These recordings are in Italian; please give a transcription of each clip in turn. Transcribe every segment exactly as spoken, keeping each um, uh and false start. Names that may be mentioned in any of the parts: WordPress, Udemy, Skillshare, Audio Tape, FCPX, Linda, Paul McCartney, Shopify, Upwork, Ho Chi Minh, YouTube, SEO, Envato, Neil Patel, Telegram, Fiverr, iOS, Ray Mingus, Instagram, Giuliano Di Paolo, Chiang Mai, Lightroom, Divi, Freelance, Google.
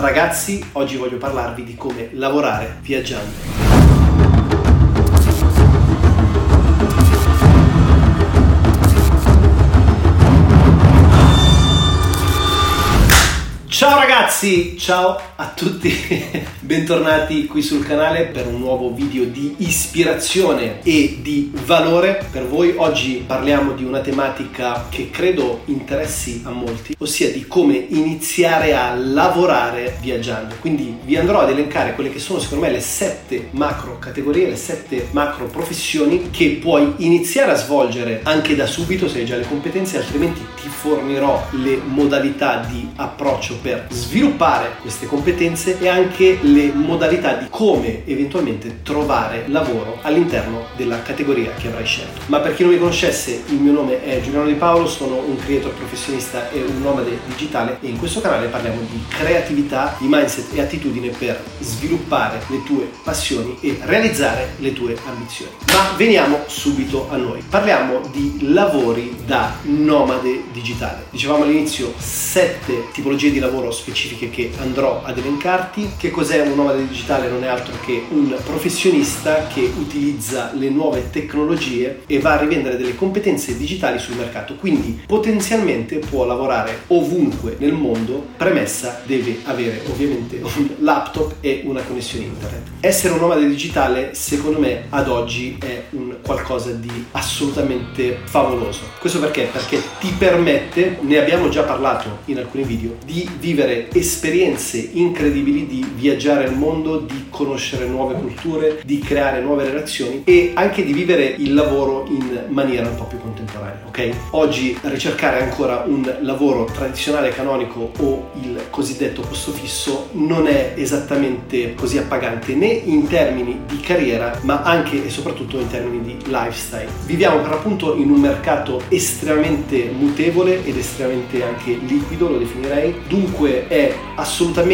Ragazzi, oggi voglio parlarvi di come lavorare viaggiando. Ciao ragazzi, ciao a tutti, bentornati qui sul canale per un nuovo video di ispirazione e di valore per voi. Oggi parliamo di una tematica che credo interessi a molti, ossia di come iniziare a lavorare viaggiando. Quindi vi andrò ad elencare quelle che sono secondo me le sette macro categorie, le sette macro professioni che puoi iniziare a svolgere anche da subito se hai già le competenze, altrimenti ti fornirò le modalità di approccio per sviluppare queste competenze e anche le modalità di come eventualmente trovare lavoro all'interno della categoria che avrai scelto. Ma per chi non mi conoscesse, il mio nome è Giuliano Di Paolo, sono un creator professionista e un nomade digitale e in questo canale parliamo di creatività, di mindset e attitudine per sviluppare le tue passioni e realizzare le tue ambizioni. Ma veniamo subito a noi. Parliamo di lavori da nomade digitale. Dicevamo all'inizio sette tipologie di lavoro specifiche che andrò ad elencare. Che cos'è un nomade digitale? Non è altro che un professionista che utilizza le nuove tecnologie e va a rivendere delle competenze digitali sul mercato, quindi potenzialmente può lavorare ovunque nel mondo, premessa deve avere ovviamente un laptop e una connessione internet. Essere un nomade digitale secondo me ad oggi è un qualcosa di assolutamente favoloso. Questo perché? Perché ti permette, ne abbiamo già parlato in alcuni video, di vivere esperienze incredibili incredibili di viaggiare il mondo, di conoscere nuove culture, di creare nuove relazioni e anche di vivere il lavoro in maniera un po' più contemporanea, ok? Oggi ricercare ancora un lavoro tradizionale canonico o il cosiddetto posto fisso non è esattamente così appagante né in termini di carriera ma anche e soprattutto in termini di lifestyle. Viviamo per l'appunto in un mercato estremamente mutevole ed estremamente anche liquido, lo definirei, dunque è assolutamente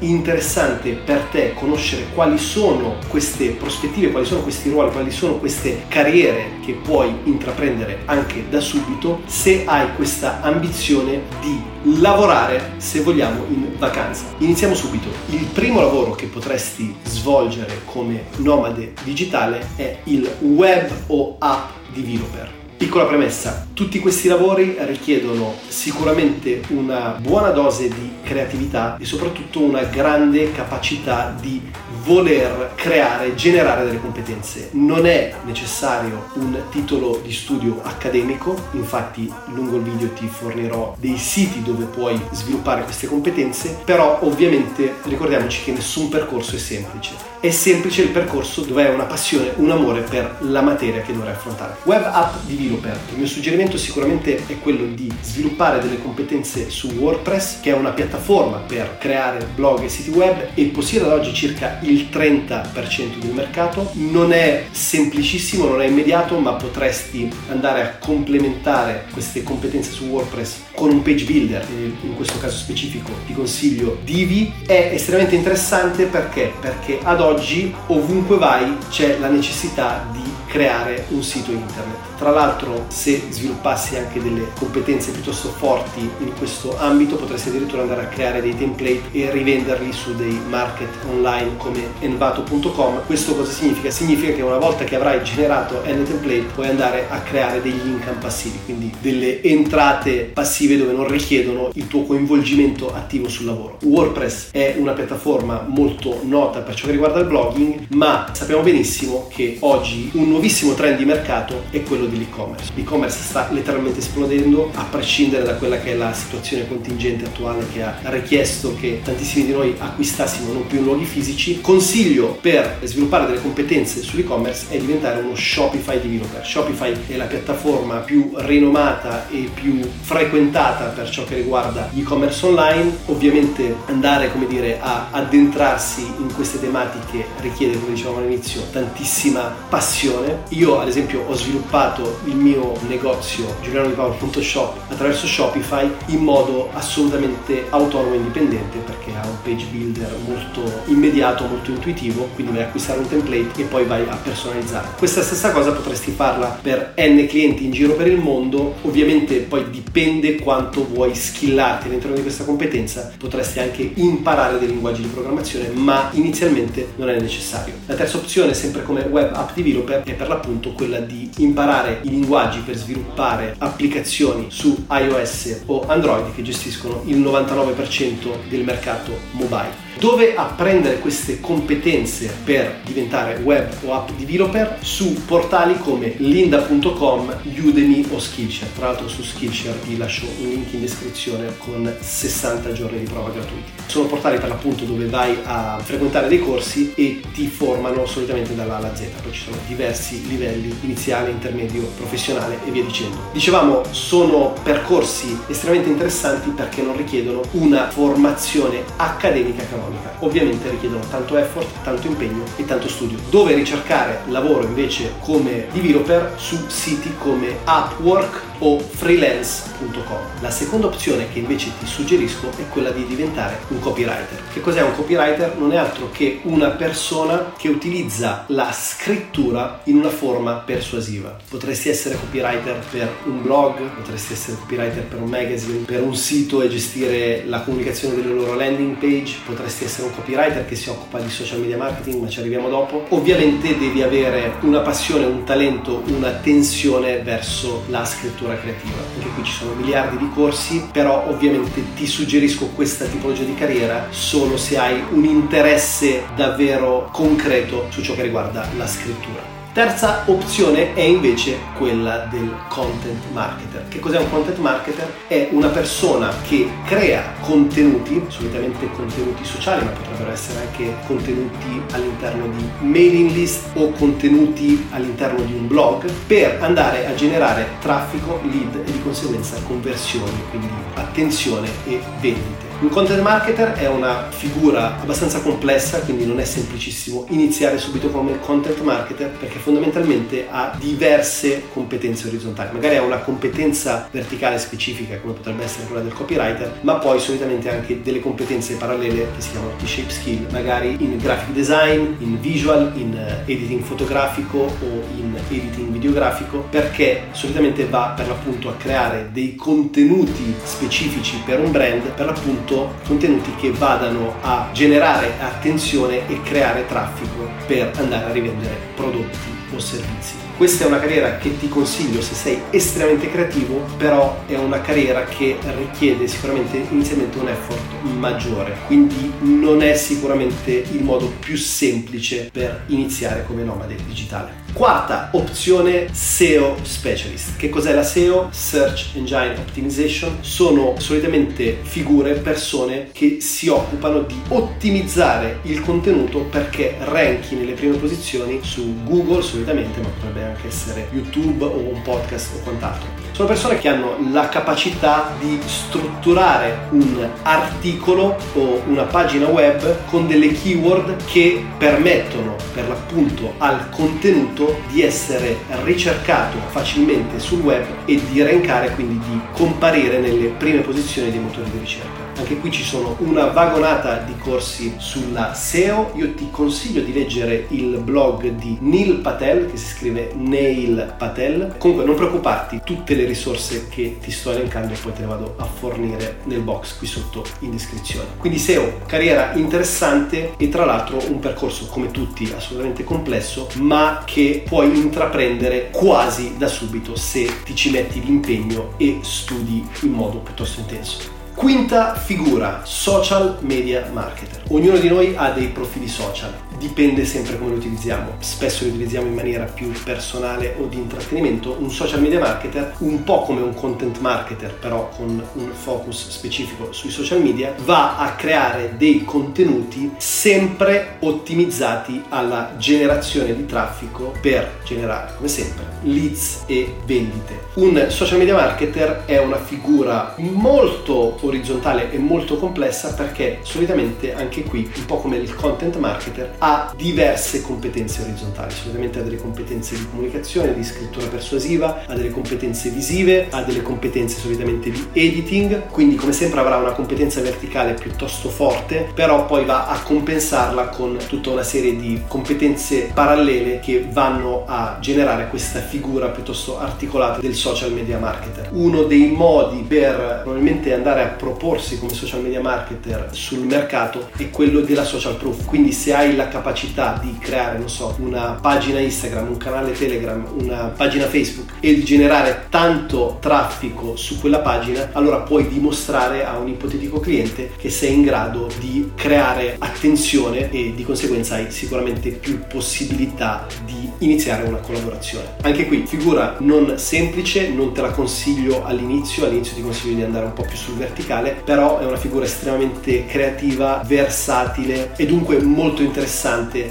interessante per te conoscere quali sono queste prospettive, quali sono questi ruoli, quali sono queste carriere che puoi intraprendere anche da subito se hai questa ambizione di lavorare, se vogliamo, in vacanza. Iniziamo subito. Il primo lavoro che potresti svolgere come nomade digitale è il web o app developer. Piccola premessa, tutti questi lavori richiedono sicuramente una buona dose di creatività e soprattutto una grande capacità di voler creare, generare delle competenze. Non è necessario un titolo di studio accademico, infatti lungo il video ti fornirò dei siti dove puoi sviluppare queste competenze, però ovviamente ricordiamoci che nessun percorso è semplice. È semplice il percorso dove hai una passione, un amore per la materia che dovrai affrontare. Web app developer. Il mio suggerimento sicuramente è quello di sviluppare delle competenze su WordPress, che è una piattaforma per creare blog e siti web e possiede ad oggi circa il trenta per cento del mercato. Non è semplicissimo, non è immediato, ma potresti andare a complementare queste competenze su WordPress con un page builder. In questo caso specifico ti consiglio Divi. È estremamente interessante perché? Perché ad oggi Oggi ovunque vai c'è la necessità di creare un sito internet. Tra l'altro, se sviluppassi anche delle competenze piuttosto forti in questo ambito, potresti addirittura andare a creare dei template e rivenderli su dei market online come envato punto com. Questo cosa significa? Significa che una volta che avrai generato N template puoi andare a creare degli income passivi, quindi delle entrate passive dove non richiedono il tuo coinvolgimento attivo sul lavoro. WordPress è una piattaforma molto nota per ciò che riguarda il blogging, ma sappiamo benissimo che oggi un nuovissimo trend di mercato è quello dell'e-commerce. L'e-commerce sta letteralmente esplodendo, a prescindere da quella che è la situazione contingente attuale che ha richiesto che tantissimi di noi acquistassimo non più in luoghi fisici. Consiglio per sviluppare delle competenze sull'e-commerce è diventare uno Shopify developer. Shopify è la piattaforma più rinomata e più frequentata per ciò che riguarda gli e-commerce online. Ovviamente andare, come dire, a addentrarsi in queste tematiche richiede, come dicevamo all'inizio, tantissima passione, persone. Io ad esempio ho sviluppato il mio negozio giuliano di paolo punto shop attraverso Shopify in modo assolutamente autonomo e indipendente, perché ha un page builder molto immediato, molto intuitivo, quindi vai a acquistare un template e poi vai a personalizzare. Questa stessa cosa potresti farla per n clienti in giro per il mondo. Ovviamente poi dipende quanto vuoi skillarti all'interno di questa competenza, potresti anche imparare dei linguaggi di programmazione, ma inizialmente non è necessario. La terza opzione, sempre come web app developer, è per l'appunto quella di imparare i linguaggi per sviluppare applicazioni su iOS o Android, che gestiscono il novantanove per cento del mercato mobile. Dove apprendere queste competenze per diventare web o app developer? Su portali come linda punto com, Udemy o Skillshare. Tra l'altro su Skillshare vi lascio un link in descrizione con sessanta giorni di prova gratuiti. Sono portali per l'appunto dove vai a frequentare dei corsi e ti formano solitamente dalla A alla Z, poi ci sono diversi livelli, iniziale, intermedio, professionale e via dicendo. Dicevamo, sono percorsi estremamente interessanti perché non richiedono una formazione accademica che ovviamente richiedono tanto effort, tanto impegno e tanto studio. Dove ricercare lavoro invece come developer? Su siti come Upwork o freelance punto com. La seconda opzione che invece ti suggerisco è quella di diventare un copywriter. Che cos'è un copywriter? Non è altro che una persona che utilizza la scrittura in una forma persuasiva. Potresti essere copywriter per un blog, potresti essere copywriter per un magazine, per un sito e gestire la comunicazione delle loro landing page, potresti essere un copywriter che si occupa di social media marketing, ma ci arriviamo dopo. Ovviamente devi avere una passione, un talento, una tensione verso la scrittura creativa. Anche qui ci sono miliardi di corsi, però ovviamente ti suggerisco questa tipologia di carriera solo se hai un interesse davvero concreto su ciò che riguarda la scrittura. Terza opzione è invece quella del content marketer. Che cos'è un content marketer? È una persona che crea contenuti, solitamente contenuti sociali, ma potrebbero essere anche contenuti all'interno di mailing list o contenuti all'interno di un blog, per andare a generare traffico, lead e di conseguenza conversioni, quindi attenzione e vendite. Un content marketer è una figura abbastanza complessa, quindi non è semplicissimo iniziare subito come content marketer, perché fondamentalmente ha diverse competenze orizzontali. Magari ha una competenza verticale specifica, come potrebbe essere quella del copywriter, ma poi solitamente anche delle competenze parallele che si chiamano shape skill, magari in graphic design, in visual, in editing fotografico o in editing videografico, perché solitamente va per l'appunto a creare dei contenuti specifici per un brand, per l'appunto contenuti che vadano a generare attenzione e creare traffico per andare a rivendere prodotti o servizi. Questa è una carriera che ti consiglio se sei estremamente creativo, però è una carriera che richiede sicuramente inizialmente un effort maggiore, quindi non è sicuramente il modo più semplice per iniziare come nomade digitale. Quarta opzione, S E O specialist. Che cos'è la S E O? Search Engine Optimization. Sono solitamente figure, persone che si occupano di ottimizzare il contenuto perché ranki nelle prime posizioni su Google solitamente, ma potrebbe anche essere YouTube o un podcast o quant'altro. Sono persone che hanno la capacità di strutturare un articolo o una pagina web con delle keyword che permettono per l'appunto al contenuto di essere ricercato facilmente sul web e di rankare, quindi di comparire nelle prime posizioni dei motori di ricerca. Anche qui ci sono una vagonata di corsi sulla S E O. Io ti consiglio di leggere il blog di Neil Patel, che si scrive Neil Patel. Comunque non preoccuparti, tutte le risorse che ti sto elencando poi te le vado a fornire nel box qui sotto in descrizione. Quindi S E O, carriera interessante e tra l'altro un percorso come tutti assolutamente complesso, ma che puoi intraprendere quasi da subito se ti ci metti l'impegno e studi in modo piuttosto intenso. Quinta figura, social media marketer. Ognuno di noi ha dei profili social, dipende sempre come li utilizziamo. Spesso li utilizziamo in maniera più personale o di intrattenimento. Un social media marketer, un po' come un content marketer, però con un focus specifico sui social media, va a creare dei contenuti sempre ottimizzati alla generazione di traffico per generare, come sempre, leads e vendite. Un social media marketer è una figura molto orizzontale e molto complessa perché solitamente anche qui, un po' come il content marketer, ha diverse competenze orizzontali, sicuramente ha delle competenze di comunicazione, di scrittura persuasiva, ha delle competenze visive, ha delle competenze solitamente di editing, quindi come sempre avrà una competenza verticale piuttosto forte, però poi va a compensarla con tutta una serie di competenze parallele che vanno a generare questa figura piuttosto articolata del social media marketer. Uno dei modi per probabilmente andare a proporsi come social media marketer sul mercato è quello della social proof, quindi se hai la capacità di creare, non so, una pagina Instagram, un canale Telegram, una pagina Facebook e di generare tanto traffico su quella pagina, allora puoi dimostrare a un ipotetico cliente che sei in grado di creare attenzione e di conseguenza hai sicuramente più possibilità di iniziare una collaborazione. Anche qui figura non semplice, non te la consiglio all'inizio, all'inizio ti consiglio di andare un po' più sul verticale, però è una figura estremamente creativa, versatile e dunque molto interessante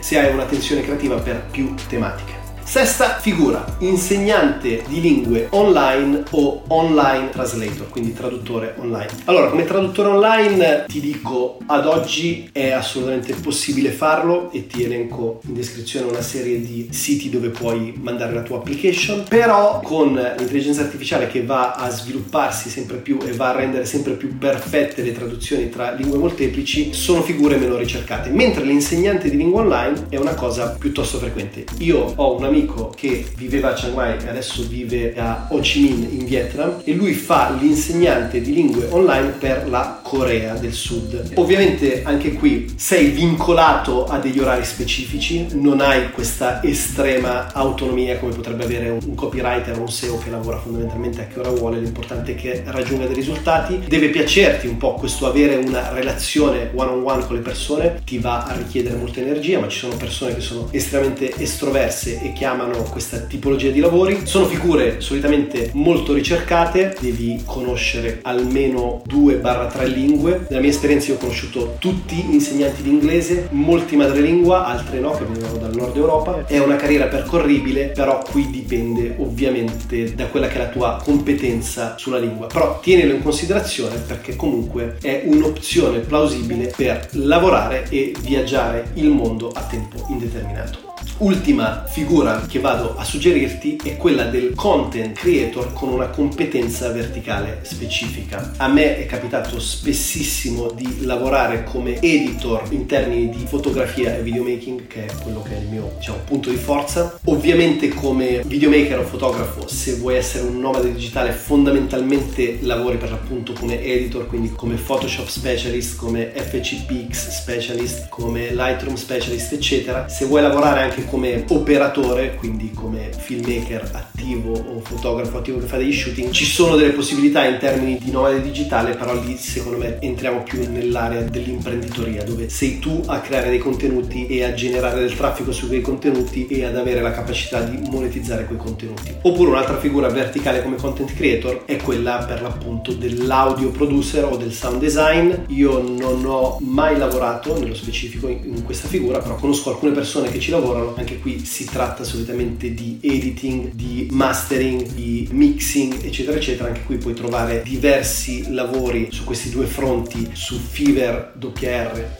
se hai un'attenzione creativa per più tematiche. Sesta figura, insegnante di lingue online o online translator, quindi traduttore online. Allora, come traduttore online ti dico, ad oggi è assolutamente possibile farlo e ti elenco in descrizione una serie di siti dove puoi mandare la tua application, però con l'intelligenza artificiale che va a svilupparsi sempre più e va a rendere sempre più perfette le traduzioni tra lingue molteplici, sono figure meno ricercate, mentre l'insegnante di lingua online è una cosa piuttosto frequente. Io ho una amico che viveva a Chiang Mai e adesso vive a Ho Chi Minh in Vietnam e lui fa l'insegnante di lingue online per la Corea del Sud. Ovviamente anche qui sei vincolato a degli orari specifici, non hai questa estrema autonomia come potrebbe avere un copywriter o un S E O che lavora fondamentalmente a che ora vuole, l'importante è che raggiunga dei risultati. Deve piacerti un po' questo avere una relazione one on one con le persone, ti va a richiedere molta energia, ma ci sono persone che sono estremamente estroverse e che amano questa tipologia di lavori. Sono figure solitamente molto ricercate, devi conoscere almeno due tre lingue. Nella mia esperienza io ho conosciuto tutti insegnanti di inglese, molti madrelingua, altre no, che venivano dal nord Europa. È una carriera percorribile, però qui dipende ovviamente da quella che è la tua competenza sulla lingua, però tienilo in considerazione perché comunque è un'opzione plausibile per lavorare e viaggiare il mondo a tempo indeterminato. Ultima figura che vado a suggerirti è quella del content creator con una competenza verticale specifica. A me è capitato spessissimo di lavorare come editor in termini di fotografia e videomaking, che è quello che è il mio, diciamo, punto di forza. Ovviamente come videomaker o fotografo, se vuoi essere un nomade digitale, fondamentalmente lavori per l'appunto come editor, quindi come Photoshop specialist, come F C P X specialist, come Lightroom specialist, eccetera. Se vuoi lavorare anche come operatore, quindi come filmmaker attivo o fotografo attivo che fa degli shooting, ci sono delle possibilità in termini di nomade digitale, però lì secondo me entriamo più nell'area dell'imprenditoria, dove sei tu a creare dei contenuti e a generare del traffico su quei contenuti e ad avere la capacità di monetizzare quei contenuti. Oppure un'altra figura verticale come content creator è quella per l'appunto dell'audio producer o del sound design. Io non ho mai lavorato nello specifico in questa figura, però conosco alcune persone che ci lavorano. Anche qui si tratta solitamente di editing, di mastering, di mixing, eccetera eccetera. Anche qui puoi trovare diversi lavori su questi due fronti su fiverr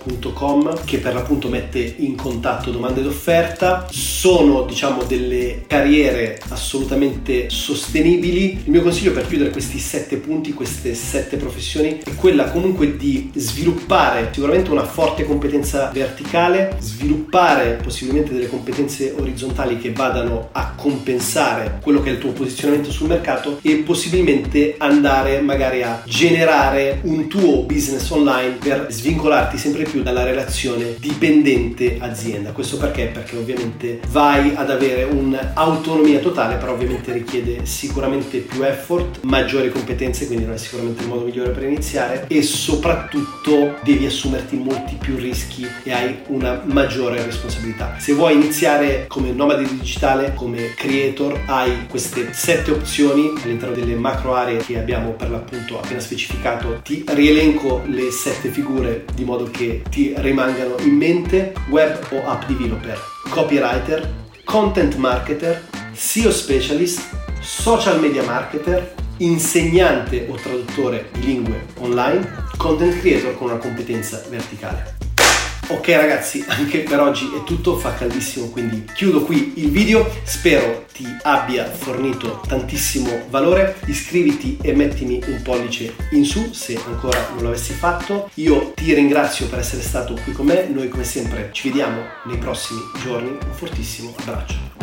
punto com, che per l'appunto mette in contatto domande d'offerta. Sono, diciamo, delle carriere assolutamente sostenibili. Il mio consiglio per chiudere questi sette punti, queste sette professioni, è quella comunque di sviluppare sicuramente una forte competenza verticale, sviluppare possibilmente delle competenze orizzontali che vadano a compensare quello che è il tuo posizionamento sul mercato e possibilmente andare magari a generare un tuo business online per svincolarti sempre più dalla relazione dipendente azienda. Questo perché? Perché ovviamente vai ad avere un'autonomia totale, però ovviamente richiede sicuramente più effort, maggiori competenze, quindi non è sicuramente il modo migliore per iniziare e soprattutto devi assumerti molti più rischi e hai una maggiore responsabilità. Se vuoi iniziare come nomade digitale, come creator, hai queste sette opzioni all'interno delle macro aree che abbiamo per l'appunto appena specificato. Ti rielenco le sette figure di modo che ti rimangano in mente: web o app developer, copywriter, content marketer, S E O specialist, social media marketer, insegnante o traduttore di lingue online, content creator con una competenza verticale. Ok ragazzi, anche per oggi è tutto, fa caldissimo, quindi chiudo qui il video, spero ti abbia fornito tantissimo valore, iscriviti e mettimi un pollice in su se ancora non l'avessi fatto, io ti ringrazio per essere stato qui con me, noi come sempre ci vediamo nei prossimi giorni, un fortissimo abbraccio.